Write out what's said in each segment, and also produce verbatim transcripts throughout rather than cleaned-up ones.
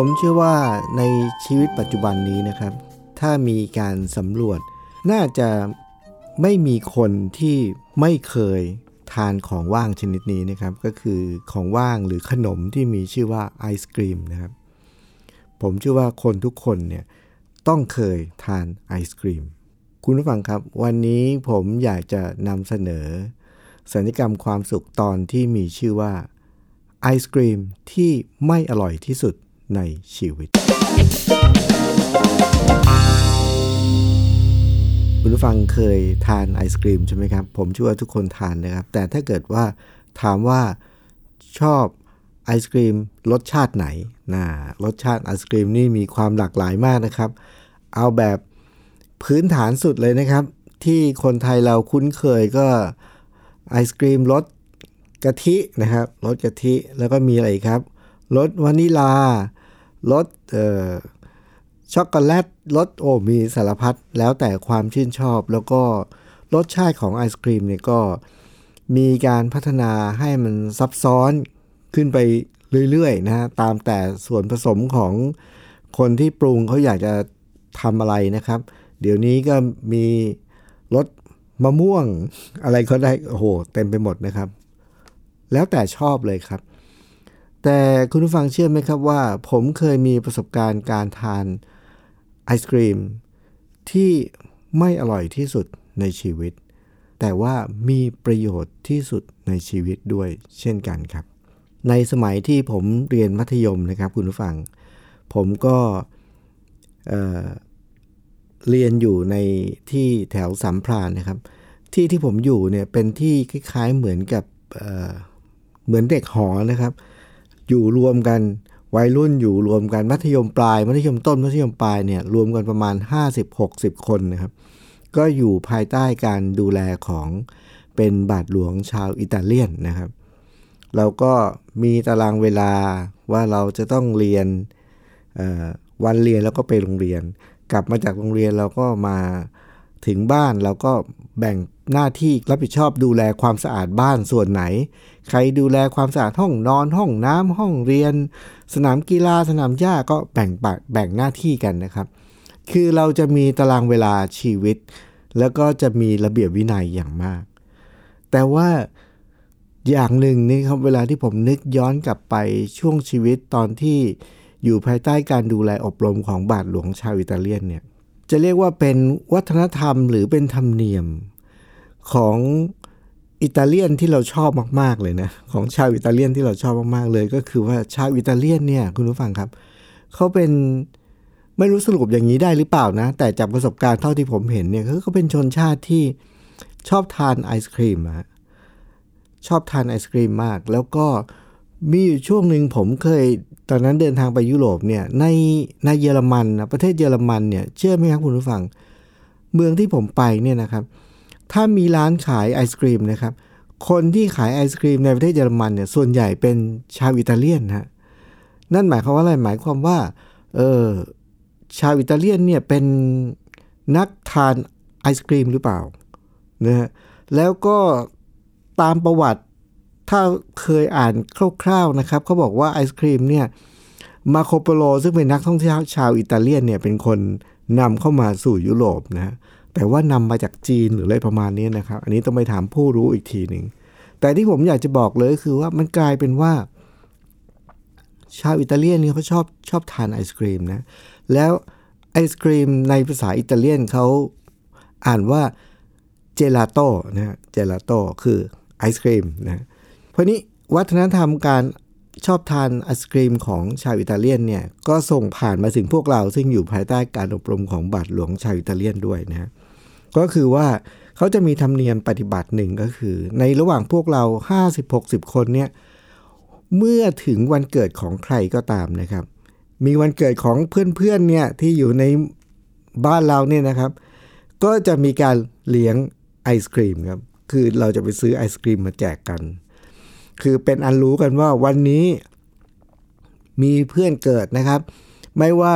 ผมเชื่อว่าในชีวิตปัจจุบันนี้นะครับถ้ามีการสำรวจน่าจะไม่มีคนที่ไม่เคยทานของว่างชนิดนี้นะครับก็คือของว่างหรือขนมที่มีชื่อว่าไอศกรีมนะครับผมเชื่อว่าคนทุกคนเนี่ยต้องเคยทานไอศกรีมคุณผู้ฟังครับวันนี้ผมอยากจะนำเสนอสัญญกรรมความสุขตอนที่มีชื่อว่าไอศกรีมที่ไม่อร่อยที่สุดในชีวิตคุณผู้ฟังเคยทานไอศกรีมใช่ไหมครับผมเชื่อว่าทุกคนทานนะครับแต่ถ้าเกิดว่าถามว่าชอบไอศกรีมรสชาติไหนนะรสชาติไอศกรีมนี่มีความหลากหลายมากนะครับเอาแบบพื้นฐานสุดเลยนะครับที่คนไทยเราคุ้นเคยก็ไอศกรีมรสกะทินะครับรสกะทิแล้วก็มีอะไรครับรสวานิลารสเอ่อช็อกโกแลตรสโอ้มีสารพัดแล้วแต่ความชื่นชอบแล้วก็รสชาติของไอศกรีมเนี่ยก็มีการพัฒนาให้มันซับซ้อนขึ้นไปเรื่อยๆนะฮะตามแต่ส่วนผสมของคนที่ปรุงเขาอยากจะทำอะไรนะครับเดี๋ยวนี้ก็มีรสมะม่วงอะไรก็ได้โอ้โหเต็มไปหมดนะครับแล้วแต่ชอบเลยครับแต่คุณผู้ฟังเชื่อไหมครับว่าผมเคยมีประสบการณ์การทานไอศกรีมที่ไม่อร่อยที่สุดในชีวิตแต่ว่ามีประโยชน์ที่สุดในชีวิตด้วยเช่นกันครับในสมัยที่ผมเรียนมัธยมนะครับคุณผู้ฟังผมก็เอ่อเรียนอยู่ในที่แถวสามพรานนะครับที่ที่ผมอยู่เนี่ยเป็นที่คล้ายๆเหมือนกับเอ่อเหมือนเด็กหอนะครับอยู่รวมกันวัยรุ่นอยู่รวมกันมัธยมปลายมัธยมต้นมัธยมปลายเนี่ยรวมกันประมาณ ห้าสิบหกสิบ คนนะครับก็อยู่ภายใต้การดูแลของเป็นบาทหลวงชาวอิตาเลียนนะครับเราก็มีตารางเวลาว่าเราจะต้องเรียนเอ่อวันเรียนแล้วก็ไปโรงเรียนกลับมาจากโรงเรียนเราก็มาถึงบ้านเราก็แบ่งหน้าที่รับผิดชอบดูแลความสะอาดบ้านส่วนไหนใครดูแลความสะอาดห้องนอนห้องน้ำห้องเรียนสนามกีฬาสนามหญ้าก็แบ่งปักแบ่งหน้าที่กันนะครับคือเราจะมีตารางเวลาชีวิตแล้วก็จะมีระเบียบวินัยอย่างมากแต่ว่าอย่างหนึ่งนี่ครับเวลาที่ผมนึกย้อนกลับไปช่วงชีวิตตอนที่อยู่ภายใต้การดูแลอบรมของบาทหลวงชาวอิตาเลียนเนี่ยจะเรียกว่าเป็นวัฒนธรรมหรือเป็นธรรมเนียมของอิตาเลียนที่เราชอบมากๆเลยนะของชาวอิตาเลียนที่เราชอบมากๆเลยก็คือว่าชาวอิตาเลียนเนี่ยคุณผู้ฟังครับเขาเป็นไม่รู้สรุปอย่างนี้ได้หรือเปล่านะแต่จากประสบการณ์เท่าที่ผมเห็นเนี่ยเขาเป็นชนชาติที่ชอบทานไอศกรีมฮะชอบทานไอศกรีมมากแล้วก็มีอยู่ช่วงหนึ่งผมเคยตอนนั้นเดินทางไปยุโรปเนี่ยในในเยอรมันนะประเทศเยอรมันเนี่ยเชื่อไหมครับคุณผู้ฟังเมืองที่ผมไปเนี่ยนะครับถ้ามีร้านขายไอศกรีมนะครับคนที่ขายไอศกรีมในประเทศเยอรมันเนี่ยส่วนใหญ่เป็นชาวอิตาเลียนฮะนั่นหมายความว่าอะไรหมายความว่าเออชาวอิตาเลียนเนี่ยเป็นนักทานไอศกรีมหรือเปล่านะฮะแล้วก็ตามประวัติถ้าเคยอ่านคร่าวๆนะครับเขาบอกว่าไอศกรีมเนี่ยมาโคโปโลซึ่งเป็นนักท่องเที่ยวชาวอิตาเลียนเนี่ยเป็นคนนำเข้ามาสู่ยุโรปนะแต่ว่านำมาจากจีนหรืออะไรประมาณนี้นะครับอันนี้ต้องไปถามผู้รู้อีกทีหนึ่งแต่ที่ผมอยากจะบอกเลยคือว่ามันกลายเป็นว่าชาวอิตาเลียนเนี่ยเขาชอบชอบทานไอศกรีมนะแล้วไอศกรีมในภาษาอิตาเลียนเขาอ่านว่าเจลาโต้นะเจลาโต้คือไอศกรีมนะเพราะนี้วัฒนธรรมการชอบทานไอศกรีมของชาวอิตาเลียนเนี่ยก็ส่งผ่านมาถึงพวกเราซึ่งอยู่ภายใต้การอบรมของบาทหลวงชาวอิตาเลียนด้วยนะก็คือว่า เขาจะมีธรรมเนียมปฏิบัติหนึ่งก็คือในระหว่างพวกเรา ห้าสิบถึงหกสิบ คนเนี่ยเมื่อถึงวันเกิดของใครก็ตามนะครับมีวันเกิดของเพื่อนๆเนี่ยที่อยู่ในบ้านเราเนี่ยนะครับก็จะมีการเลี้ยงไอศกรีมครับคือเราจะไปซื้อไอศกรีมมาแจกกันคือเป็นอันรู้กันว่าวันนี้มีเพื่อนเกิดนะครับไม่ว่า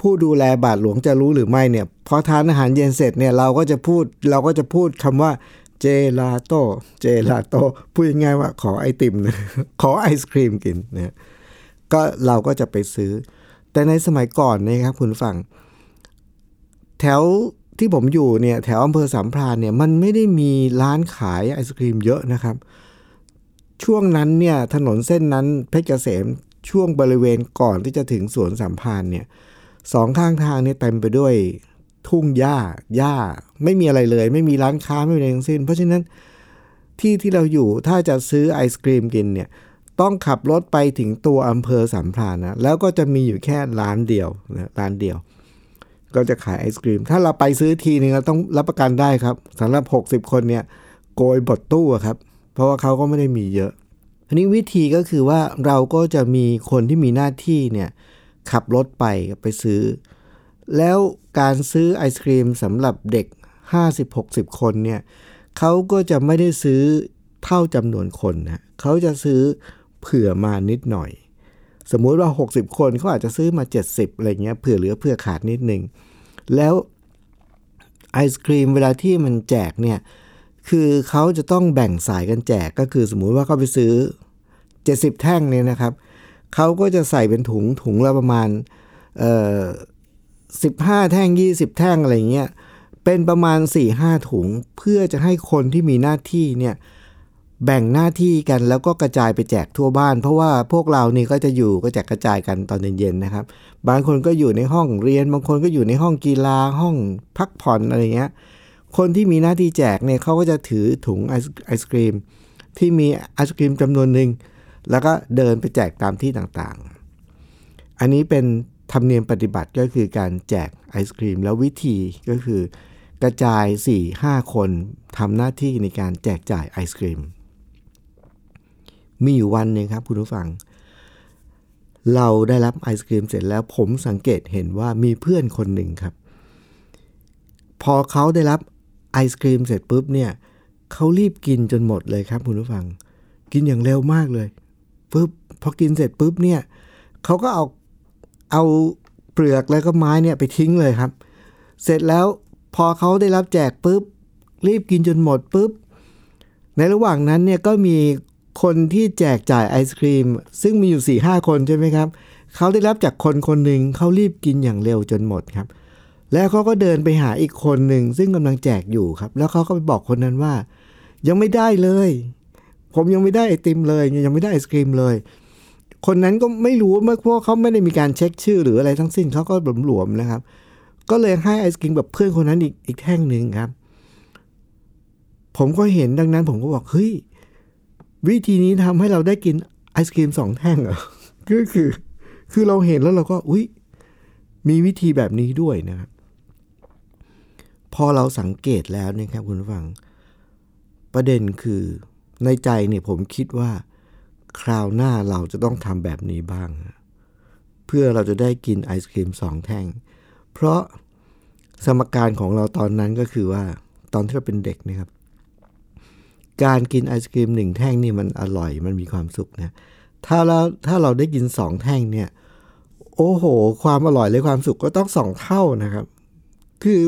ผู้ดูแลบาทหลวงจะรู้หรือไม่เนี่ยพอทานอาหารเย็นเสร็จเนี่ยเราก็จะพูดเราก็จะพูดคำว่าเจลาโต้เจลาโต้พูดง่ายๆว่าขอไอติมนะขอไอศกรีมกินนะก็เราก็จะไปซื้อแต่ในสมัยก่อนนะครับคุณฟังแถวที่ผมอยู่เนี่ยแถวอำเภอสามพรานเนี่ยมันไม่ได้มีร้านขายไอศกรีมเยอะนะครับช่วงนั้นเนี่ยถนนเส้นนั้นเพชรเกษมช่วงบริเวณก่อนที่จะถึงสวนสามพรานเนี่ยสองข้างทางเนี่ยเต็มไปด้วยทุ่งหญ้าหญ้าไม่มีอะไรเลยไม่มีร้านค้าไม่มีอะไรทั้งสิ้นเพราะฉะนั้นที่ที่เราอยู่ถ้าจะซื้อไอศกรีมกินเนี่ยต้องขับรถไปถึงตัวอำเภอสามพรานนะแล้วก็จะมีอยู่แค่ร้านเดียวนะร้านเดียวก็จะขายไอศกรีมถ้าเราไปซื้อทีนึงเราต้องรับประกันได้ครับสำหรับหกสิบคนเนี่ยโกยบดตู้ครับเพราะว่าเขาก็ไม่ได้มีเยอะอันนี้วิธีก็คือว่าเราก็จะมีคนที่มีหน้าที่เนี่ยขับรถไปไปซื้อแล้วการซื้อไอศกรีมสำหรับเด็ก ห้าสิบถึงหกสิบ คนเนี่ยเขาก็จะไม่ได้ซื้อเท่าจำนวนคนนะเขาจะซื้อเผื่อมานิดหน่อยสมมุติว่าหกสิบคนเขาอาจจะซื้อมาเจ็ดสิบอะไรเงี้ยเผื่อเหลือเผื่อขาดนิดนึงแล้วไอศกรีมเวลาที่มันแจกเนี่ยคือเขาจะต้องแบ่งสายกันแจกก็คือสมมุติว่าเขาไปซื้อเจ็ดสิบแท่งเนี่ยนะครับเขาก็จะใส่เป็นถุงถุงละประมาณเอ่อสิบห้าแท่งยี่สิบแท่งอะไรเงี้ยเป็นประมาณ สี่ถึงห้า ถุงเพื่อจะให้คนที่มีหน้าที่เนี่ยแบ่งหน้าที่กันแล้วก็กระจายไปแจกทั่วบ้านเพราะว่าพวกเรานี่ก็จะอยู่ก็จะกระจายกันตอนเย็นๆนะครับบางคนก็อยู่ในห้องเรียนบางคนก็อยู่ในห้องกีฬาห้องพักผ่อนอะไรเงี้ยคนที่มีหน้าที่แจกเนี่ยเขาก็จะถือถุงไอศกรีมที่มีไอศกรีมจำนวนหนึ่งแล้วก็เดินไปแจกตามที่ต่างๆอันนี้เป็นธรรมเนียมปฏิบัติก็คือการแจกไอศกรีมแล้ววิธีก็คือกระจาย สี่ถึงห้า คนทำหน้าที่ในการแจกจ่ายไอศกรีมมีอยู่วันนึงครับคุณผู้ฟังเราได้รับไอศกรีมเสร็จแล้วผมสังเกตเห็นว่ามีเพื่อนคนหนึ่งครับพอเขาได้รับไอศกรีมเสร็จปุ๊บเนี่ยเขารีบกินจนหมดเลยครับคุณผู้ฟังกินอย่างเร็วมากเลยปุ๊บพอกินเสร็จปุ๊บเนี่ยเขาก็เอาเอาเปลือกแล้วก็ไม้เนี่ยไปทิ้งเลยครับเสร็จแล้วพอเขาได้รับแจกปุ๊บรีบกินจนหมดปุ๊บในระหว่างนั้นเนี่ยก็มีคนที่แจกจ่ายไอศกรีมซึ่งมีอยู่ สี่ถึงห้า คนใช่ไหมครับเขาได้รับจากคนคนหนึ่งเขารีบกินอย่างเร็วจนหมดครับแล้วเขาก็เดินไปหาอีกคนหนึ่งซึ่งกำลังแจกอยู่ครับแล้วเขาก็ไปบอกคนนั้นว่ายังไม่ได้เลยผมยังไม่ได้ไอติมเลยยังไม่ได้ไอศกรีมเลยคนนั้นก็ไม่รู้เมื่อพวกเขาไม่ได้มีการเช็คชื่อหรืออะไรทั้งสิ้นเขาก็หลวมๆนะครับก็เลยให้ไอศกรีมแบบเพื่อนคนนั้นอีกอีกแท่งนึงครับผมก็เห็นดังนั้นผมก็บอกเฮ้ยวิธีนี้ทำให้เราได้กินไอศกรีมสองแท่งเหรอก็คือคือเราเห็นแล้วเราก็อุ๊ยมีวิธีแบบนี้ด้วยนะครับพอเราสังเกตแล้วนะครับคุณผู้ฟังประเด็นคือในใจเนี่ยผมคิดว่าคราวหน้าเราจะต้องทำแบบนี้บ้างเพื่อเราจะได้กินไอศกรีมสองแท่งเพราะสมการของเราตอนนั้นก็คือว่าตอนที่เราเป็นเด็กนะครับการกินไอศกรีมหนึ่งแท่งนี่มันอร่อยมันมีความสุขนะถ้าเราถ้าเราได้กินสองแท่งเนี่ยโอ้โหความอร่อยและความสุขก็ต้องสองเท่านะครับคือ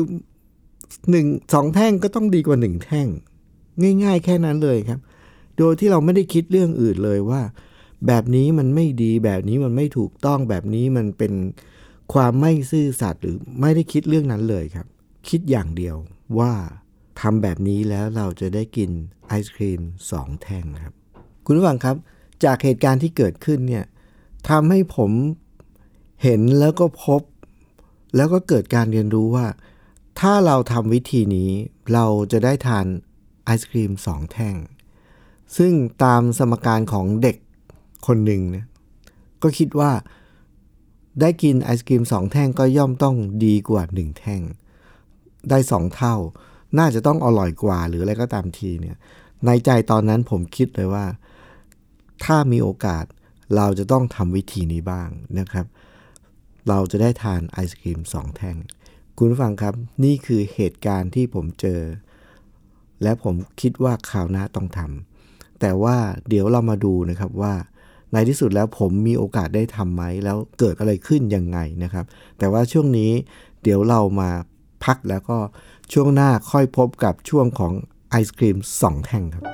หนึ่ง สองแท่งก็ต้องดีกว่าหนึ่งแท่งง่ายๆแค่นั้นเลยครับโดยที่เราไม่ได้คิดเรื่องอื่นเลยว่าแบบนี้มันไม่ดีแบบนี้มันไม่ถูกต้องแบบนี้มันเป็นความไม่ซื่อสัตย์หรือไม่ได้คิดเรื่องนั้นเลยครับคิดอย่างเดียวว่าทำแบบนี้แล้วเราจะได้กินไอศกรีมสองแท่งครับคุณผู้ฟังครับจากเหตุการณ์ที่เกิดขึ้นเนี่ยทำให้ผมเห็นแล้วก็พบแล้วก็เกิดการเรียนรู้ว่าถ้าเราทำวิธีนี้เราจะได้ทานไอศกรีมสองแท่งซึ่งตามสมการของเด็กคนหนึ่งนะก็คิดว่าได้กินไอศกรีมสองแท่งก็ย่อมต้องดีกว่าหนึ่งแท่งได้สองเท่า น่าจะต้องอร่อยกว่าหรืออะไรก็ตามทีเนี่ยในใจตอนนั้นผมคิดเลยว่าถ้ามีโอกาสเราจะต้องทำวิธีนี้บ้างนะครับเราจะได้ทานไอศกรีมสองแท่งคุณผู้ฟังครับนี่คือเหตุการณ์ที่ผมเจอและผมคิดว่าคราวหน้าต้องทำแต่ว่าเดี๋ยวเรามาดูนะครับว่าในที่สุดแล้วผมมีโอกาสได้ทำไหมแล้วเกิดอะไรขึ้นยังไงนะครับแต่ว่าช่วงนี้เดี๋ยวเรามาพักแล้วก็ช่วงหน้าค่อยพบกับช่วงของไอศกรีมสองแท่งครับ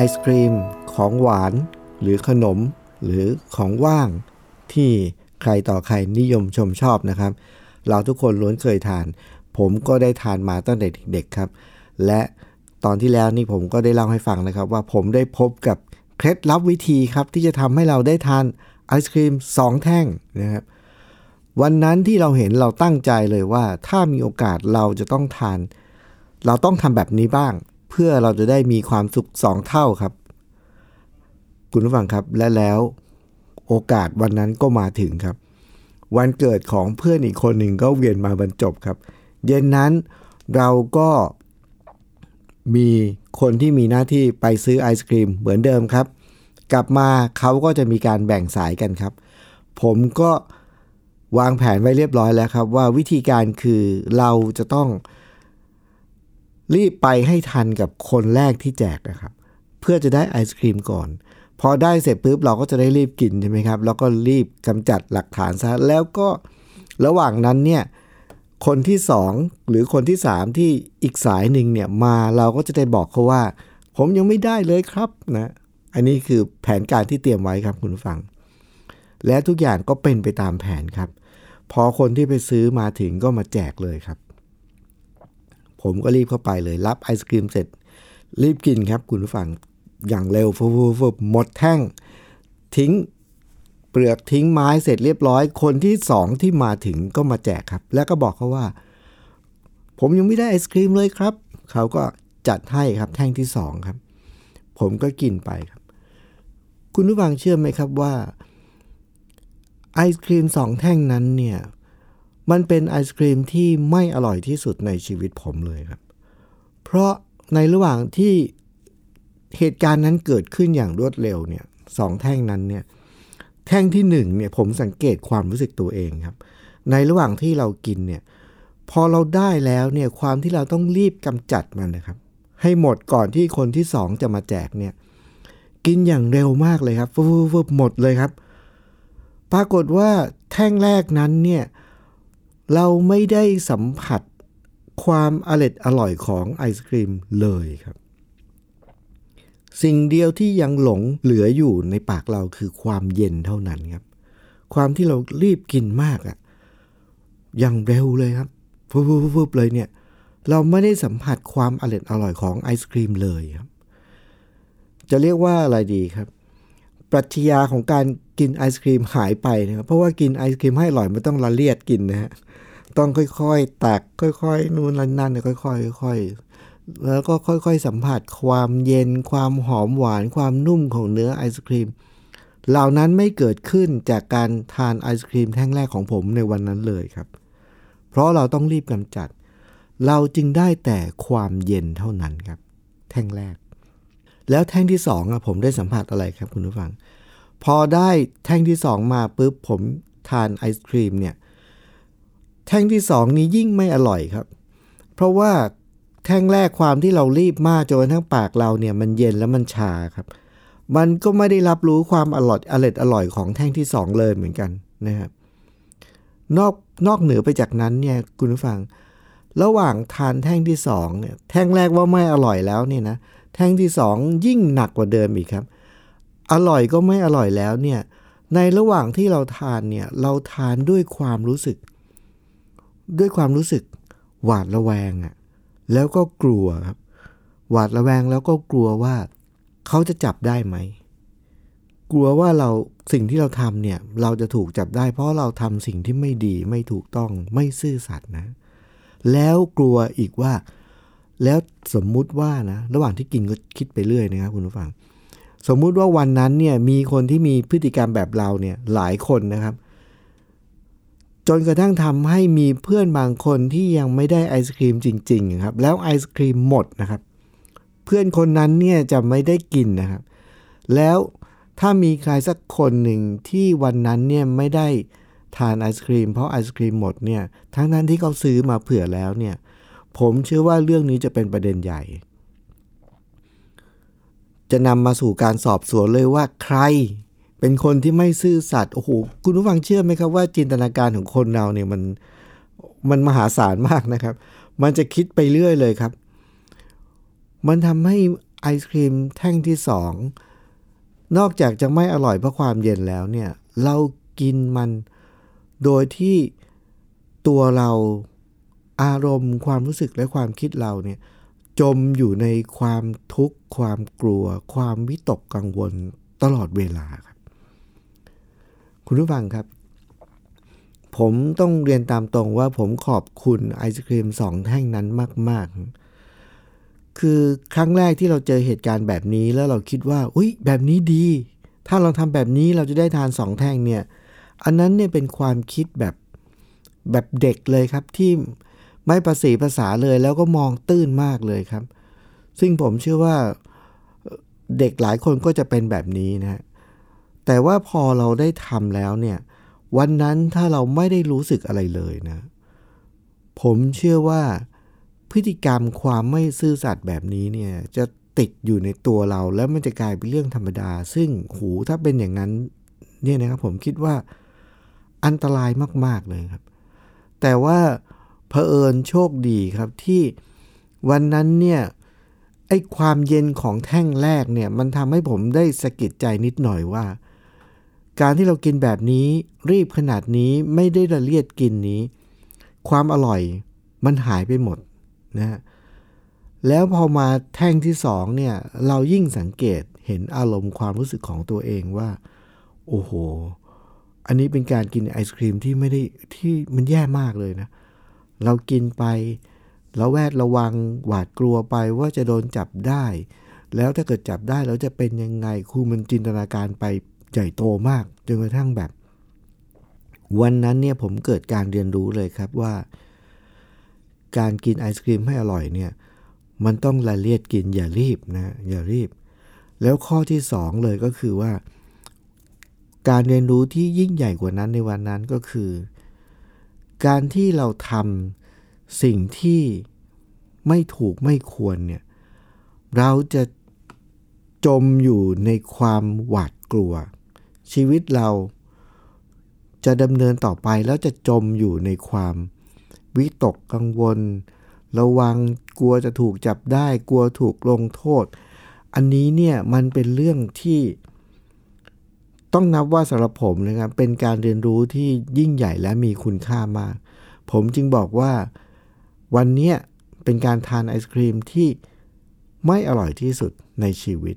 ไอศครีมของหวานหรือขนมหรือของว่างที่ใครต่อใครนิยมชมชอบนะครับเราทุกคนล้วนเคยทานผมก็ได้ทานมาตั้งแต่เด็กๆครับและตอนที่แล้วนี่ผมก็ได้เล่าให้ฟังนะครับว่าผมได้พบกับเคล็ดลับวิธีครับที่จะทำให้เราได้ทานไอศครีมสองแท่งนะครับวันนั้นที่เราเห็นเราตั้งใจเลยว่าถ้ามีโอกาสเราจะต้องทานเราต้องทำแบบนี้บ้างเพื่อเราจะได้มีความสุขสองเท่าครับคุณผู้ฟังครับและแล้วโอกาสวันนั้นก็มาถึงครับวันเกิดของเพื่อนอีกคนหนึ่งก็เวียนมาบรรจบครับเย็นนั้นเราก็มีคนที่มีหน้าที่ไปซื้อไอศกรีมเหมือนเดิมครับกลับมาเขาก็จะมีการแบ่งสายกันครับผมก็ วางแผนไว้เรียบร้อยแล้วครับว่าวิธีการคือเราจะต้องรีบไปให้ทันกับคนแรกที่แจกนะครับเพื่อจะได้ไอศกรีมก่อนพอได้เสร็จปุ๊บเราก็จะได้รีบกินใช่ไหมครับแล้วก็รีบกำจัดหลักฐานซะแล้วก็ระหว่างนั้นเนี่ยคนที่สองหรือคนที่สามที่อีกสายหนึ่งเนี่ยมาเราก็จะได้บอกเขาว่าผมยังไม่ได้เลยครับนะอันนี้คือแผนการที่เตรียมไว้ครับคุณผู้ฟังและทุกอย่างก็เป็นไปตามแผนครับพอคนที่ไปซื้อมาถึงก็มาแจกเลยครับผมก็รีบเข้าไปเลยรับไอศกรีมเสร็จรีบกินครับคุณผู้ฟังอย่างเร็วฟุบๆหมดแท่งทิ้งเปลือกทิ้งไม้เสร็จเรียบร้อยคนที่สองที่มาถึงก็มาแจกครับแล้วก็บอกเขาว่าผมยังไม่ได้ไอศกรีมเลยครับเขาก็จัดให้ครับแท่งที่สองครับผมก็กินไปครับคุณผู้ฟังเชื่อไหมครับว่าไอศกรีมสองแท่งนั้นเนี่ยมันเป็นไอศกรีมที่ไม่อร่อยที่สุดในชีวิตผมเลยครับเพราะในระหว่างที่เหตุการณ์นั้นเกิดขึ้นอย่างรวดเร็วเนี่ยสองแท่งนั้นเนี่ยแท่งที่หนึ่งเนี่ยผมสังเกตความรู้สึกตัวเองครับในระหว่างที่เรากินเนี่ยพอเราได้แล้วเนี่ยความที่เราต้องรีบกำจัดมันนะครับให้หมดก่อนที่คนที่สองจะมาแจกเนี่ยกินอย่างเร็วมากเลยครับฟุบๆหมดเลยครับปรากฏว่าแท่งแรกนั้นเนี่ยเราไม่ได้สัมผัสความอร่อยอร่อยของไอศกรีมเลยครับสิ่งเดียวที่ยังหลงเหลืออยู่ในปากเราคือความเย็นเท่านั้นครับความที่เรารีบกินมากอ่ะอย่างเร็วเลยครับฟุบๆๆเลยเนี่ยเราไม่ได้สัมผัสความอร่อยอร่อยของไอศกรีมเลยครับจะเรียกว่าอะไรดีครับปรัชญาของการกินไอศกรีมหายไปนะครับเพราะว่ากินไอศกรีมให้อร่อยมันต้องละเลียดกินนะฮะต้องค่อยๆตักค่อยๆนู่นนั่นค่อยๆค่อยๆแล้วก็ค่อยๆสัมผัสความเย็นความหอมหวานความนุ่มของเนื้อไอศกรีมเหล่านั้นไม่เกิดขึ้นจากการทานไอศกรีมแท่งแรกของผมในวันนั้นเลยครับเพราะเราต้องรีบกำจัดเราจึงได้แต่ความเย็นเท่านั้นครับแท่งแรกแล้วแท่งที่สองอะผมได้สัมผัสอะไรครับคุณผู้ฟังพอได้แท่งที่สองมาปุ๊บผมทานไอศกรีมเนี่ยแท่งที่สองนี้ยิ่งไม่อร่อยครับเพราะว่าแท่งแรกความที่เรารีบมากจนทั้งปากเราเนี่ยมันเย็นแล้วมันชาครับมันก็ไม่ได้รับรู้ความอร่อยอร่อยอร่อยของแท่งที่สองเลยเหมือนกันนะครับนอกนอกเหนือไปจากนั้นเนี่ยคุณผู้ฟังระหว่างทานแท่งที่สองเนี่ยแท่งแรกว่าไม่อร่อยแล้วเนี่ยนะแท่งที่สองยิ่งหนักกว่าเดิมอีกครับอร่อยก็ไม่อร่อยแล้วเนี่ยในระหว่างที่เราทานเนี่ยเราทานด้วยความรู้สึกด้วยความรู้สึกหวาดระแวงอ่ะแล้วก็กลัวครับหวาดระแวงแล้วก็กลัวว่าเขาจะจับได้ไหมกลัวว่าเราสิ่งที่เราทำเนี่ยเราจะถูกจับได้เพราะเราทำสิ่งที่ไม่ดีไม่ถูกต้องไม่ซื่อสัตย์นะแล้วกลัวอีกว่าแล้วสมมุติว่านะระหว่างที่กินก็คิดไปเรื่อยนะครับคุณผู้ฟังสมมุติว่าวันนั้นเนี่ยมีคนที่มีพฤติกรรมแบบเราเนี่ยหลายคนนะครับจนกระทั่งทำให้มีเพื่อนบางคนที่ยังไม่ได้ไอศกรีมจริงๆครับแล้วไอศกรีมหมดนะครับเพื่อนคนนั้นเนี่ยจะไม่ได้กินนะครับแล้วถ้ามีใครสักคนหนึ่งที่วันนั้นเนี่ยไม่ได้ทานไอศกรีมเพราะไอศกรีมหมดเนี่ยทั้งนั้นที่เขาซื้อมาเผื่อแล้วเนี่ยผมเชื่อว่าเรื่องนี้จะเป็นประเด็นใหญ่จะนำมาสู่การสอบสวนเลยว่าใครเป็นคนที่ไม่ซื่อสัตย์โอ้โหคุณผู้ฟังเชื่อไหมครับว่าจินตนาการของคนเราเนี่ยมันมันมหาศาลมากนะครับมันจะคิดไปเรื่อยเลยครับมันทำให้ไอศกรีมแท่งที่สองนอกจากจะไม่อร่อยเพราะความเย็นแล้วเนี่ยเรากินมันโดยที่ตัวเราอารมณ์ความรู้สึกและความคิดเราเนี่ยจมอยู่ในความทุกข์ความกลัวความวิตกกังวลตลอดเวลาครับคุณผู้ฟังครับผมต้องเรียนตามตรงว่าผมขอบคุณไอศกรีมสองแท่งนั้นมากๆคือครั้งแรกที่เราเจอเหตุการณ์แบบนี้แล้วเราคิดว่าอุ๊ยแบบนี้ดีถ้าเราทำแบบนี้เราจะได้ทานสองแท่งเนี่ยอันนั้นเนี่ยเป็นความคิดแบบแบบเด็กเลยครับที่ไม่ประสีภาษาเลยแล้วก็มองตื้นมากเลยครับซึ่งผมเชื่อว่าเด็กหลายคนก็จะเป็นแบบนี้นะแต่ว่าพอเราได้ทำแล้วเนี่ย วันนั้นถ้าเราไม่ได้รู้สึกอะไรเลยนะผมเชื่อว่าพฤติกรรมความไม่ซื่อสัตย์แบบนี้เนี่ยจะติดอยู่ในตัวเราแล้วมันจะกลายเป็นเรื่องธรรมดาซึ่งหูถ้าเป็นอย่างนั้นเนี่ยนะครับผมคิดว่าอันตรายมากๆเลยครับแต่ว่าเผอิญโชคดีครับที่วันนั้นเนี่ยไอ้ความเย็นของแท่งแรกเนี่ยมันทำให้ผมได้สะกิดใจนิดหน่อยว่าการที่เรากินแบบนี้รีบขนาดนี้ไม่ได้ละเลียดกินนี้ความอร่อยมันหายไปหมดนะฮะแล้วพอมาแท่งที่สองเนี่ยเรายิ่งสังเกตเห็นอารมณ์ความรู้สึกของตัวเองว่าโอ้โหอันนี้เป็นการกินไอศกรีมที่ไม่ได้ที่มันแย่มากเลยนะเรากินไปแล้วแวดระวังหวาดกลัวไปว่าจะโดนจับได้แล้วถ้าเกิดจับได้เราจะเป็นยังไงคือมันจินตนาการไปใหญ่โตมากจนกระทั่งแบบวันนั้นเนี่ยผมเกิดการเรียนรู้เลยครับว่าการกินไอศกรีมให้อร่อยเนี่ยมันต้องละเลียดกินอย่ารีบนะอย่ารีบแล้วข้อที่สองเลยก็คือว่าการเรียนรู้ที่ยิ่งใหญ่กว่านั้นในวันนั้นก็คือการที่เราทำสิ่งที่ไม่ถูกไม่ควรเนี่ยเราจะจมอยู่ในความหวาดกลัวชีวิตเราจะดำเนินต่อไปแล้วจะจมอยู่ในความวิตกกังวลระวังกลัวจะถูกจับได้กลัวถูกลงโทษอันนี้เนี่ยมันเป็นเรื่องที่ต้องนับว่าสำหรับผมนะครับเป็นการเรียนรู้ที่ยิ่งใหญ่และมีคุณค่ามากผมจึงบอกว่าวันนี้เป็นการทานไอศกรีมที่ไม่อร่อยที่สุดในชีวิต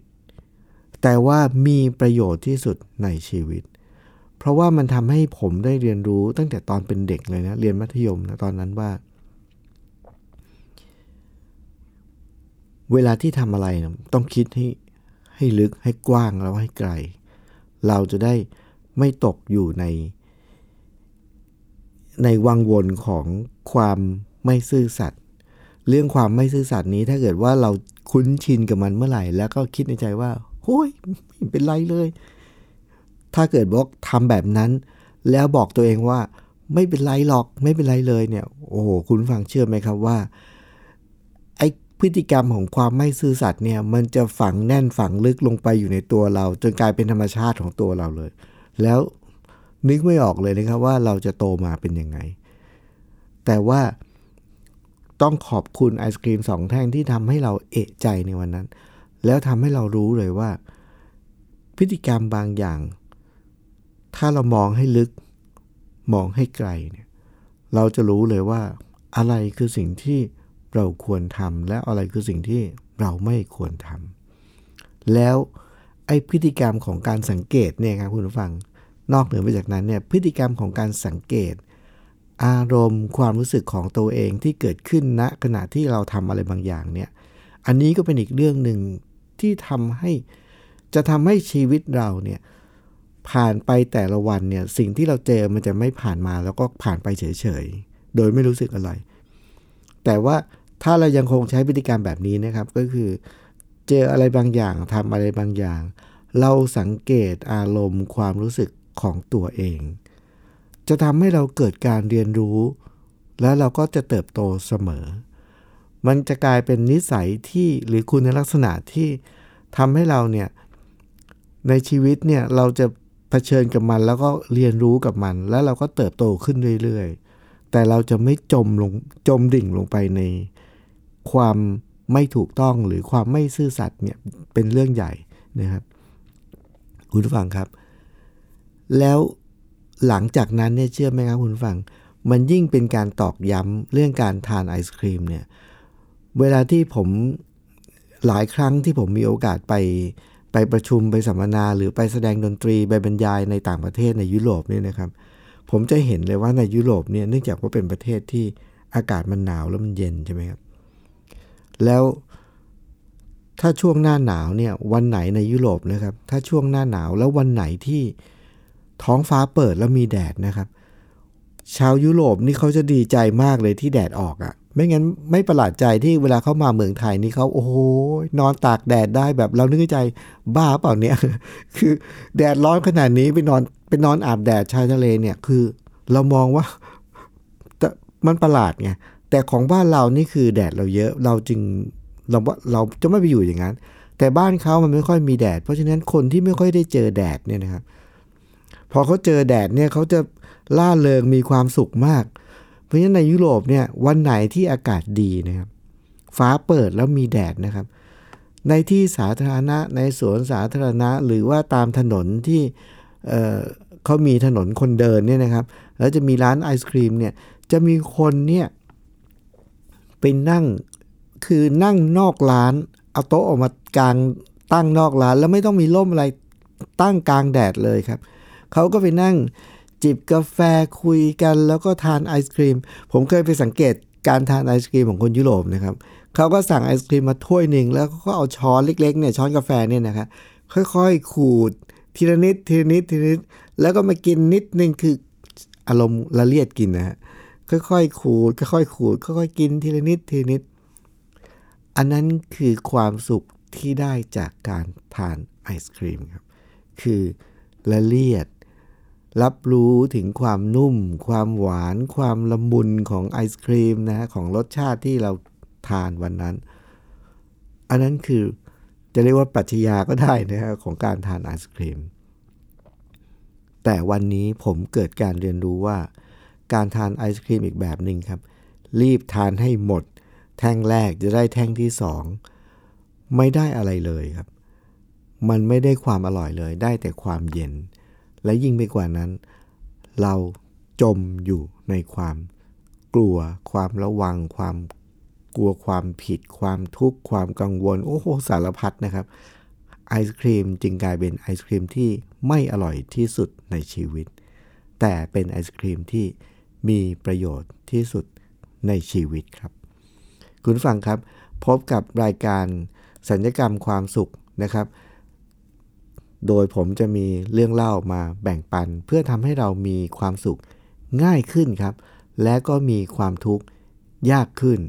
แต่ว่ามีประโยชน์ที่สุดในชีวิตเพราะว่ามันทำให้ผมได้เรียนรู้ตั้งแต่ตอนเป็นเด็กเลยนะเรียนมัธยมนะตอนนั้นว่าเวลาที่ทำอะไรนะต้องคิดให้ให้ลึกให้กว้างแล้วให้ไกลเราจะได้ไม่ตกอยู่ในในวังวนของความไม่ซื่อสัตย์เรื่องความไม่ซื่อสัตย์นี้ถ้าเกิดว่าเราคุ้นชินกับมันเมื่อไหร่แล้วก็คิดในใจว่าโอ้ยไม่เป็นไรเลยถ้าเกิดบอกทำแบบนั้นแล้วบอกตัวเองว่าไม่เป็นไรหรอกไม่เป็นไรเลยเนี่ยโอ้โหคุณฟังเชื่อไหมครับว่าไอ้พฤติกรรมของความไม่ซื่อสัตย์เนี่ยมันจะฝังแน่นฝังลึกลงไปอยู่ในตัวเราจนกลายเป็นธรรมชาติของตัวเราเลยแล้วนึกไม่ออกเลยนะครับว่าเราจะโตมาเป็นยังไงแต่ว่าต้องขอบคุณไอศกรีมสองแท่งที่ทำให้เราเอะใจในวันนั้นแล้วทำให้เรารู้เลยว่าพฤติกรรมบางอย่างถ้าเรามองให้ลึกมองให้ไกลเนี่ยเราจะรู้เลยว่าอะไรคือสิ่งที่เราควรทำและอะไรคือสิ่งที่เราไม่ควรทำแล้วไอ้พฤติกรรมของการสังเกตเนี่ยครับคุณผู้ฟังนอกเหนือไปจากนั้นเนี่ยพฤติกรรมของการสังเกตอารมณ์ความรู้สึกของตัวเองที่เกิดขึ้นณขณะที่เราทำอะไรบางอย่างเนี่ยอันนี้ก็เป็นอีกเรื่องหนึ่งที่ทำให้จะทำให้ชีวิตเราเนี่ยผ่านไปแต่ละวันเนี่ยสิ่งที่เราเจอมันจะไม่ผ่านมาแล้วก็ผ่านไปเฉยๆโดยไม่รู้สึกอะไรแต่ว่าถ้าเรายังคงใช้พฤติกรรมแบบนี้นะครับก็คือเจออะไรบางอย่างทำอะไรบางอย่างเราสังเกตอารมณ์ความรู้สึกของตัวเองจะทำให้เราเกิดการเรียนรู้แล้วเราก็จะเติบโตเสมอมันจะกลายเป็นนิสัยที่หรือคุณลักษณะที่ทำให้เราเนี่ยในชีวิตเนี่ยเราจะเผชิญกับมันแล้วก็เรียนรู้กับมันแล้วเราก็เติบโตขึ้นเรื่อยๆแต่เราจะไม่จมลงจมดิ่งลงไปในความไม่ถูกต้องหรือความไม่ซื่อสัตย์เนี่ยเป็นเรื่องใหญ่นะครับคุณผู้ฟังครับแล้วหลังจากนั้นเนี่ยเชื่อไหมครับคุณผู้ฟังมันยิ่งเป็นการตอกย้ำเรื่องการทานไอศกรีมเนี่ยเวลาที่ผมหลายครั้งที่ผมมีโอกาสไปไปประชุมไปสัมมนาหรือไปแสดงดนตรีไปบรรยายในต่างประเทศในยุโรปเนี่ยนะครับผมจะเห็นเลยว่าในยุโรปเนี่ยเนื่องจากว่าเป็นประเทศที่อากาศมันหนาวแล้วมันเย็นใช่ไหมครับแล้วถ้าช่วงหน้าหนาวเนี่ยวันไหนในยุโรปนะครับถ้าช่วงหน้าหนาวแล้ววันไหนที่ท้องฟ้าเปิดแล้วมีแดดนะครับชาวยุโรปนี่เขาจะดีใจมากเลยที่แดดออกอ่ะไม่งั้นไม่ประหลาดใจที่เวลาเขามาเมืองไทยนี่เขาโอ้โหนอนตากแดดได้แบบเรานึกในใจบ้าเปล่าเนี่ยคือแดดร้อนขนาดนี้ไปนอน เป็นนอนอาบแดดชายทะเลเนี่ยคือเรามองว่ามันประหลาดไงแต่ของบ้านเรานี่คือแดดเราเยอะเราจึงเราเราจะไม่ไปอยู่อย่างนั้นแต่บ้านเขามันไม่ค่อยมีแดดเพราะฉะนั้นคนที่ไม่ค่อยได้เจอแดดเนี่ยนะครับพอเขาเจอแดดเนี่ยเขาจะล่าเริงมีความสุขมากเพราะฉะนั้นในยุโรปเนี่ยวันไหนที่อากาศดีนะครับฟ้าเปิดแล้วมีแดดนะครับในที่สาธารณะในสวนสาธารณะหรือว่าตามถนนที่เอ่อเขามีถนนคนเดินเนี่ยนะครับแล้วจะมีร้านไอศกรีมเนี่ยจะมีคนเนี่ยไปนั่งคือนั่งนอกร้านเอาโต๊ะออกมากลางตั้งนอกร้านแล้วไม่ต้องมีร่มอะไรตั้งกลางแดดเลยครับเขาก็ไปนั่งจิบกาแฟคุยกันแล้วก็ทานไอศกรีมผมเคยไปสังเกตการทานไอศกรีมของคนยุโรปนะครับเขาก็สั่งไอศกรีมมาถ้วยหนึ่งแล้วก็เอาช้อนเล็กๆเนี่ยช้อนกาแฟเนี่ยนะครับค่อยๆขูดทีละนิดทีละนิดทีละนิดแล้วก็มากินนิดนึงคืออารมณ์ละเลียดกินนะฮะค่อยๆขูดค่อยๆขูดค่อยๆกินทีละนิดทีละนิดอันนั้นคือความสุขที่ได้จากการทานไอศกรีมครับคือละเลียดรับรู้ถึงความนุ่มความหวานความละมุนของไอศกรีมนะฮะของรสชาติที่เราทานวันนั้นอันนั้นคือจะเรียกว่าปรัชญาก็ได้นะฮะของการทานไอศกรีมแต่วันนี้ผมเกิดการเรียนรู้ว่าการทานไอศกรีมอีกแบบหนึ่งครับรีบทานให้หมดแท่งแรกจะได้แท่งที่สองไม่ได้อะไรเลยครับมันไม่ได้ความอร่อยเลยได้แต่ความเย็นและยิ่งไปกว่านั้นเราจมอยู่ในความกลัวความระวังความกลัวความผิดความทุกข์ความกังวลโอ้โหสารพัดนะครับไอศกรีมจึงกลายเป็นไอศกรีมที่ไม่อร่อยที่สุดในชีวิตแต่เป็นไอศกรีมที่มีประโยชน์ที่สุดในชีวิตครับคุณฟังครับพบกับรายการสัญญกรรมความสุขนะครับโดยผมจะมีเรื่องเล่ามาแบ่งปันเพื่อทำให้เรามีความสุขง่ายขึ้นครับและก็มีความทุกข์ยากขึ้น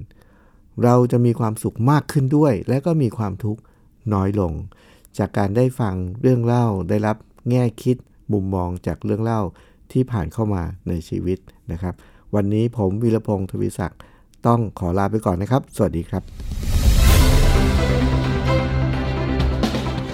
เราจะมีความสุขมากขึ้นด้วยและก็มีความทุกข์น้อยลงจากการได้ฟังเรื่องเล่าได้รับแง่คิดมุมมองจากเรื่องเล่าที่ผ่านเข้ามาในชีวิตนะครับวันนี้ผมวีรพงศ์ทวีศักดิ์ต้องขอลาไปก่อนนะครับสวัสดีครับ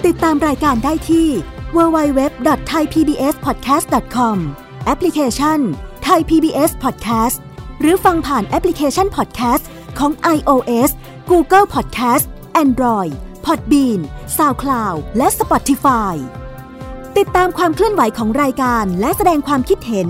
ติดตามรายการได้ที่ ดับเบิลยู ดับเบิลยู ดับเบิลยู ดอท ไทย พี บี เอส พอดแคสต์ ดอท คอม แอปพลิเคชัน Thai พี บี เอส Podcast หรือฟังผ่านแอปพลิเคชัน Podcast ของ iOS Google Podcast Android Podbean SoundCloud และ Spotify ติดตามความเคลื่อนไหวของรายการและแสดงความคิดเห็น